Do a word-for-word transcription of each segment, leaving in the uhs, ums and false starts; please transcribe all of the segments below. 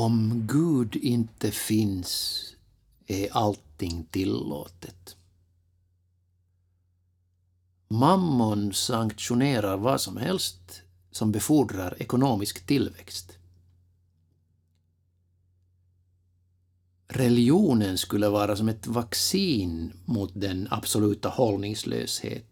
Om Gud inte finns är allting tillåtet. Mammon sanktionerar vad som helst som befordrar ekonomisk tillväxt. Religionen skulle vara som ett vaccin mot den absoluta hållningslöshet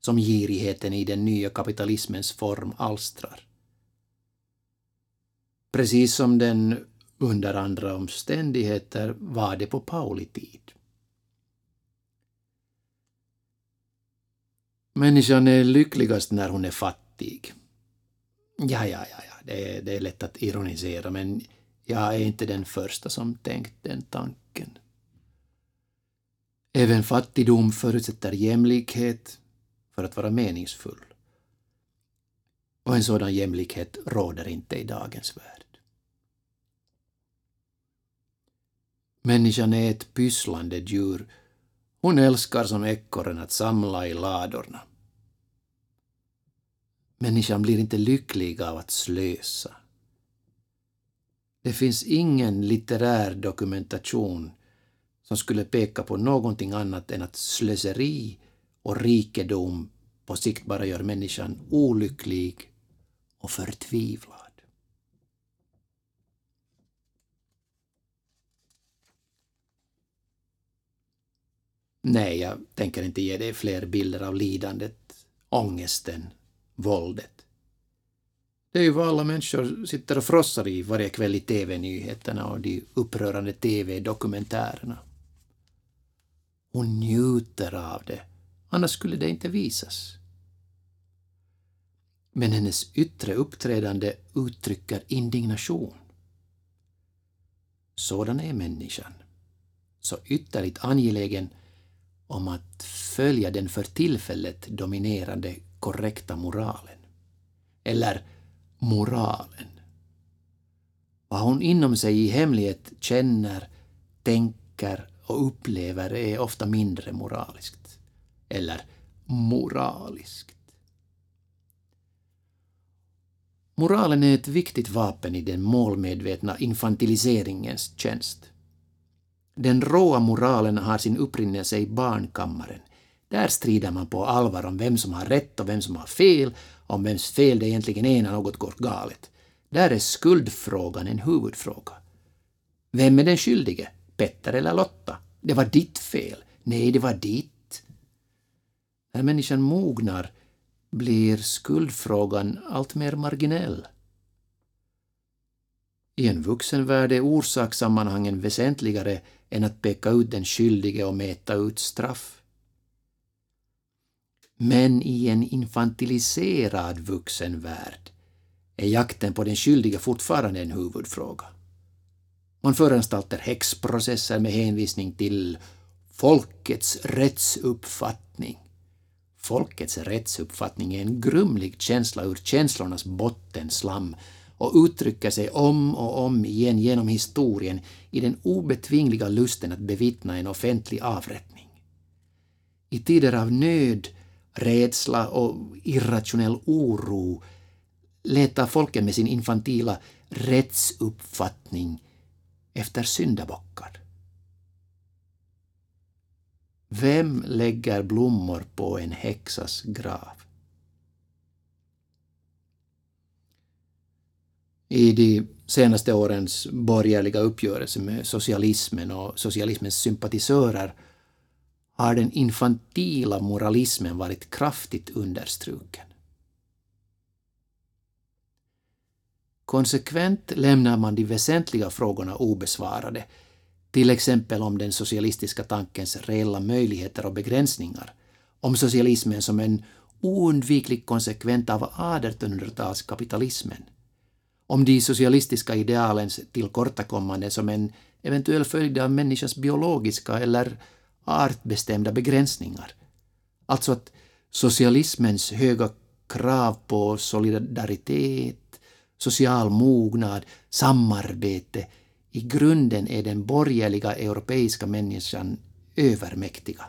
som girigheten i den nya kapitalismens form alstrar. Precis som den under andra omständigheter var det på Pauli tid. Människan är lyckligast när hon är fattig. Ja, ja, ja, ja. Det, är, det är lätt att ironisera, men jag är inte den första som tänkt den tanken. Även fattigdom förutsätter jämlikhet för att vara meningsfull. Och en sådan jämlikhet råder inte i dagens värld. Människan är ett pysslande djur. Hon älskar som ekorren att samla i ladorna. Människan blir inte lycklig av att slösa. Det finns ingen litterär dokumentation som skulle peka på någonting annat än att slöseri och rikedom på sikt bara gör människan olycklig och förtvivlad. Nej, jag tänker inte ge dig fler bilder av lidandet, ångesten, våldet. Det är ju vad alla människor sitter och frossar i varje kväll i tv-nyheterna och de upprörande tv-dokumentärerna. Hon njuter av det, annars skulle det inte visas. Men hennes yttre uppträdande uttrycker indignation. Sådan är människan, så ytterligt angelägen om att följa den för tillfället dominerande korrekta moralen. Eller moralen. Vad hon inom sig i hemlighet känner, tänker och upplever är ofta mindre moraliskt. Eller moraliskt. Moralen är ett viktigt vapen i den målmedvetna infantiliseringens tjänst. Den råa moralen har sin upprinnelse i barnkammaren. Där strider man på allvar om vem som har rätt och vem som har fel, om vems fel det egentligen är när något går galet. Där är skuldfrågan en huvudfråga. Vem är den skyldige? Petter eller Lotta? Det var ditt fel. Nej, det var ditt. När människan mognar blir skuldfrågan allt mer marginell. I en vuxen värld är orsakssammanhangen väsentligare än att peka ut den skyldige och mäta ut straff. Men i en infantiliserad vuxen värld är jakten på den skyldige fortfarande en huvudfråga. Man föranstaltar häxprocesser med hänvisning till folkets rättsuppfattning. Folkets rättsuppfattning är en grumlig känsla ur känslornas bottenslam och uttrycker sig om och om igen genom historien i den obetvingliga lusten att bevittna en offentlig avrättning. I tider av nöd, rädsla och irrationell oro letar folket med sin infantila rättsuppfattning efter syndabockar. Vem lägger blommor på en häxas grav? I de senaste årens borgerliga uppgörelser med socialismen och socialismens sympatisörer har den infantila moralismen varit kraftigt understruken. Konsekvent lämnar man de väsentliga frågorna obesvarade, till exempel om den socialistiska tankens reella möjligheter och begränsningar, om socialismen som en oundviklig konsekvent av artonhundratalskapitalismen, om de socialistiska idealens tillkortakommande som en eventuell följd av människans biologiska eller artbestämda begränsningar. Alltså att socialismens höga krav på solidaritet, social mognad, samarbete i grunden är den borgerliga europeiska människan övermäktiga.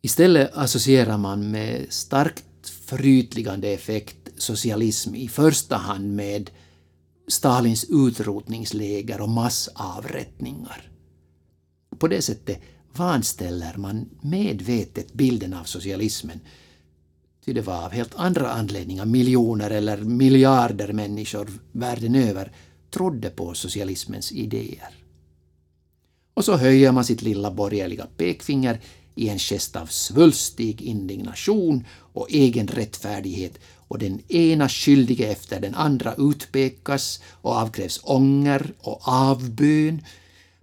Istället associerar man med starkt förytligande effekt socialism i första hand med Stalins utrotningsläger och massavrättningar. På det sättet vanställer man medvetet bilden av socialismen, ty det var av helt andra anledningar miljoner eller miljarder människor världen över trodde på socialismens idéer. Och så höjer man sitt lilla borgerliga pekfinger i en gest av svulstig indignation och egen rättfärdighet, och den ena skyldige efter den andra utpekas och avkrävs ånger och avbön,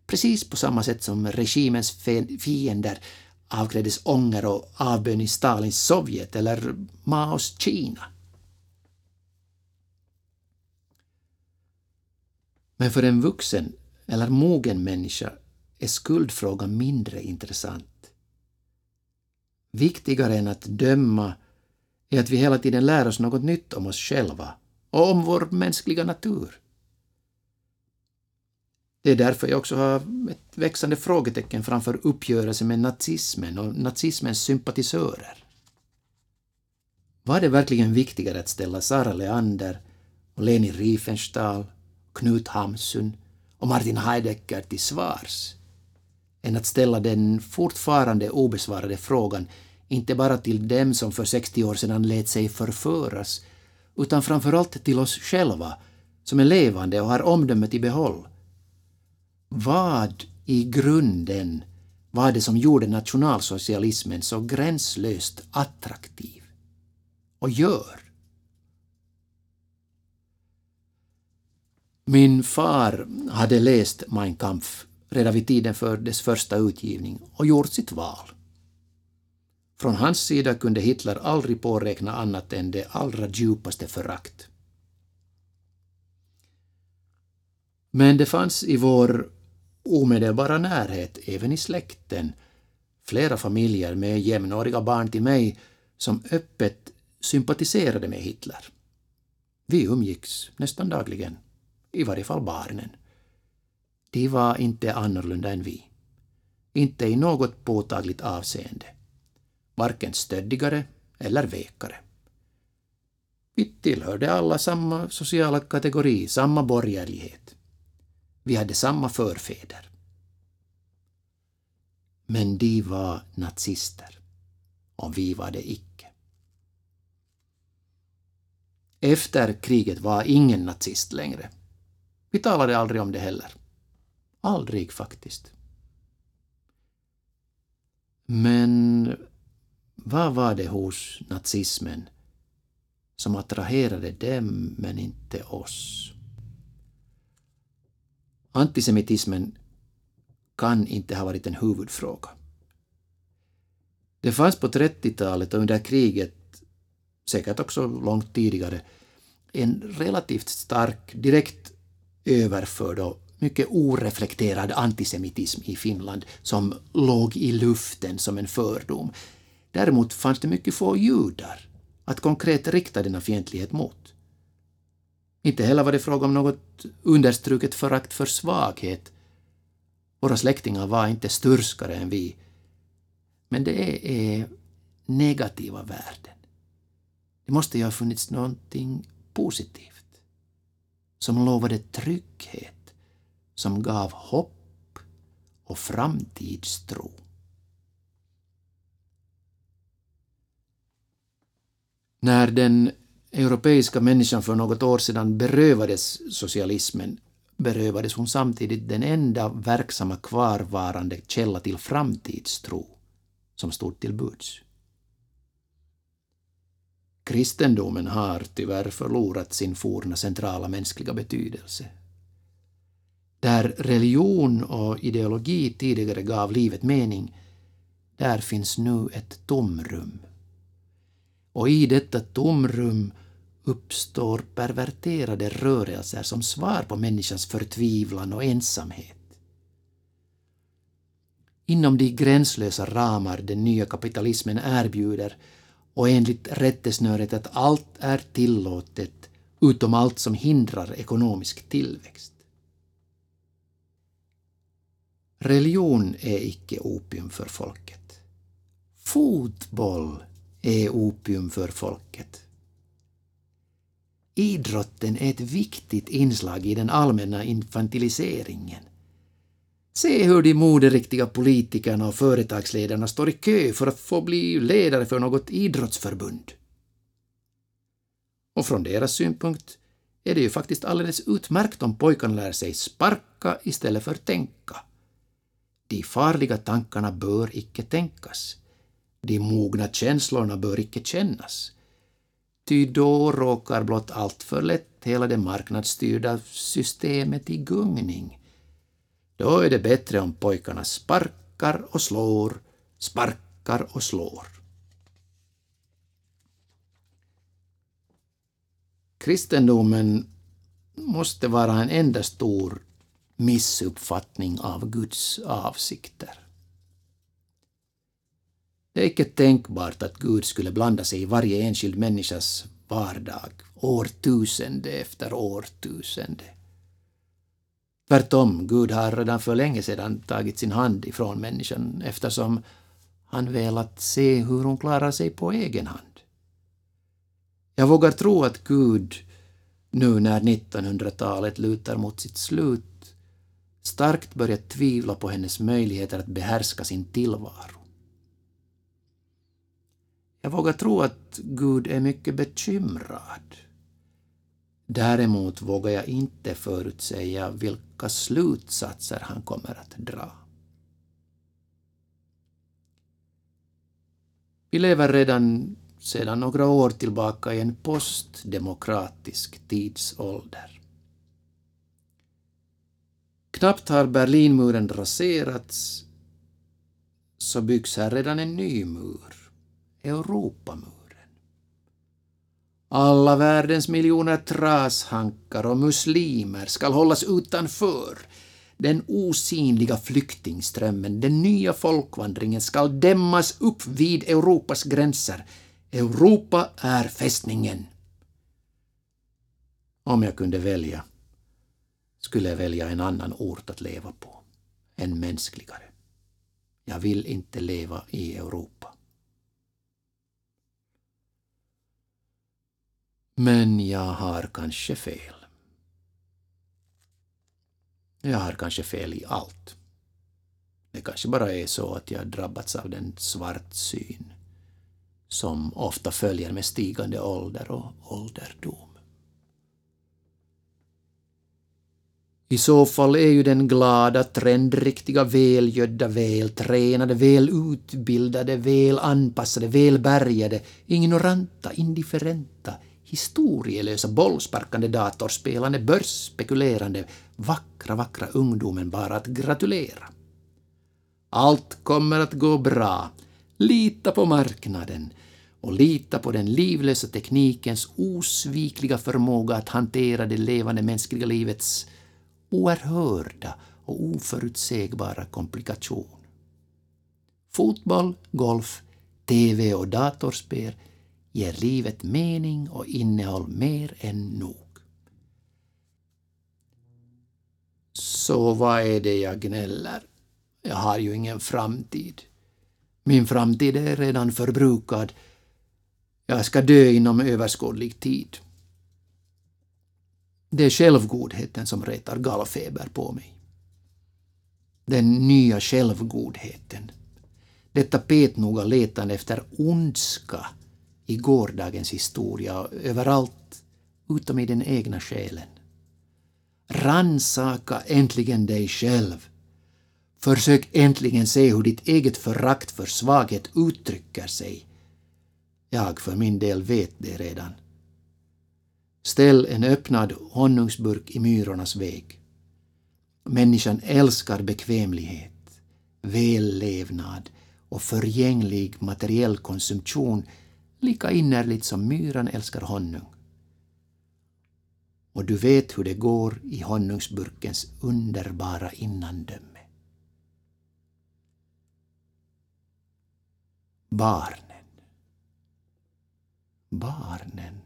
precis på samma sätt som regimens fiender avkrävdes ånger och avbön i Stalins Sovjet eller Maos Kina. Men för en vuxen eller mogen människa är skuldfrågan mindre intressant. Viktigare än att döma är att vi hela tiden lär oss något nytt om oss själva och om vår mänskliga natur. Det är därför jag också har ett växande frågetecken framför uppgörelsen med nazismen och nazismens sympatisörer. Var det verkligen viktigare att ställa Sara Leander och Leni Riefenstahl, Knut Hamsun och Martin Heidegger till svars än att ställa den fortfarande obesvarade frågan inte bara till dem som för sextio år sedan lät sig förföras, utan framförallt till oss själva som är levande och har omdömet i behåll? Vad i grunden var det som gjorde nationalsocialismen så gränslöst attraktiv? Och gör? Min far hade läst Mein Kampf redan vid tiden för dess första utgivning och gjort sitt val. Från hans sida kunde Hitler aldrig påräkna annat än det allra djupaste förakt. Men det fanns i vår omedelbara närhet, även i släkten, flera familjer med jämnåriga barn till mig som öppet sympatiserade med Hitler. Vi umgicks nästan dagligen, i varje fall barnen. De var inte annorlunda än vi, inte i något påtagligt avseende, varken stöddigare eller vekare. Vi tillhörde alla samma sociala kategori, samma borgerlighet. Vi hade samma förfäder. Men de var nazister, och vi var det icke. Efter kriget var ingen nazist längre. Vi talade aldrig om det heller. Aldrig faktiskt. Men vad var det hos nazismen som attraherade dem men inte oss? Antisemitismen kan inte ha varit en huvudfråga. Det fanns på trettiotalet och under kriget, säkert också långt tidigare, en relativt stark, direkt överförd och mycket oreflekterad antisemitism i Finland som låg i luften som en fördom. Däremot fanns det mycket få judar att konkret rikta denna fientlighet mot. Inte heller var det fråga om något understruket förakt för svaghet. Våra släktingar var inte sturskare än vi. Men det är negativa värden. Det måste ju ha funnits någonting positivt, som lovade trygghet, som gav hopp och framtidstro. När den europeiska människan för något år sedan berövades socialismen, berövades hon samtidigt den enda verksamma kvarvarande källa till framtidstro som stod till buds. Kristendomen har tyvärr förlorat sin forna centrala mänskliga betydelse. Där religion och ideologi tidigare gav livet mening, där finns nu ett tomrum. Och i detta tomrum uppstår perverterade rörelser som svar på människans förtvivlan och ensamhet. Inom de gränslösa ramar den nya kapitalismen erbjuder och enligt rättesnöret att allt är tillåtet utom allt som hindrar ekonomisk tillväxt. Religion är icke opium för folket. Fotboll är opium för folket. Idrotten är ett viktigt inslag i den allmänna infantiliseringen. Se hur de moderiktiga politikerna och företagsledarna står i kö för att få bli ledare för något idrottsförbund. Och från deras synpunkt är det ju faktiskt alldeles utmärkt om pojkarna lär sig sparka istället för tänka. De farliga tankarna bör icke tänkas. De mogna känslorna bör icke kännas. Ty då råkar blott allt för lätt hela det marknadsstyrda systemet i gungning. Då är det bättre om pojkarna sparkar och slår, sparkar och slår. Kristendomen måste vara en enda stor missuppfattning av Guds avsikter. Det är icke tänkbart att Gud skulle blanda sig i varje enskild människas vardag, årtusende efter årtusende. Tvärtom, Gud har redan för länge sedan tagit sin hand ifrån människan eftersom han velat se hur hon klarar sig på egen hand. Jag vågar tro att Gud, nu när nittonhundratalet lutar mot sitt slut, starkt börjar tvivla på hennes möjligheter att behärska sin tillvaro. Jag vågar tro att Gud är mycket bekymrad. Däremot vågar jag inte förutsäga vilka slutsatser han kommer att dra. Vi lever redan sedan några år tillbaka i en postdemokratisk tidsålder. Knappt har Berlinmuren raserats så byggs här redan en ny mur. Europamuren. Alla världens miljoner trashankar och muslimer ska hållas utanför. Den osynliga flyktingströmmen, den nya folkvandringen ska dämmas upp vid Europas gränser. Europa är fästningen. Om jag kunde välja, skulle jag välja en annan ort att leva på, en mänskligare. Jag vill inte leva i Europa. Men jag har kanske fel. Jag har kanske fel i allt. Det kanske bara är så att jag drabbats av den svartsyn som ofta följer med stigande ålder och ålderdom. I så fall är ju den glada, trendriktiga, välgödda, vältränade, välutbildade, välanpassade, välbärgade, ignoranta, indifferenta, historielösa, bollsparkande, datorspelande, börsspekulerande, vackra, vackra ungdomen bara att gratulera. Allt kommer att gå bra. Lita på marknaden och lita på den livlösa teknikens osvikliga förmåga att hantera det levande mänskliga livets oerhörda och oförutsägbara komplikation. Fotboll, golf, tv och datorspel ger livet mening och innehåll mer än nog. Så vad är det jag gnäller? Jag har ju ingen framtid. Min framtid är redan förbrukad. Jag ska dö inom överskådlig tid. Det är självgodheten som retar gallfeber på mig. Den nya självgodheten. Det tapetnoga letan efter ondska i gårdagens historia, överallt utom i den egna själen. Ransaka äntligen dig själv. Försök äntligen se hur ditt eget förakt för svaghet uttrycker sig. Jag för min del vet det redan. Ställ en öppnad honungsburk i myrornas väg. Människan älskar bekvämlighet, vällevnad och förgänglig materiell konsumtion lika innerligt som myran älskar honung. Och du vet hur det går i honungsburkens underbara innandöme. Barnen. Barnen.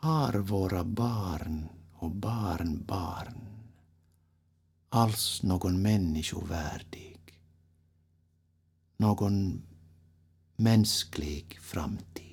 Har våra barn och barnbarn alls någon människovärdig, någon mänsklig framtid?